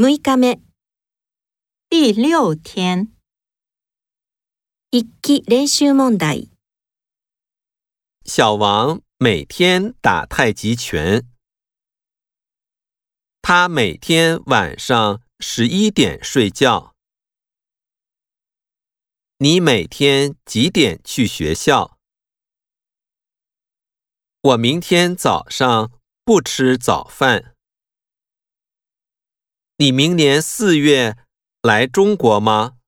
6日目、第6天。筆記練習問題。小王每天打太极拳。他每天晚上11点睡觉。你每天几点去学校？我明天早上不吃早饭。你明年4月来中国吗？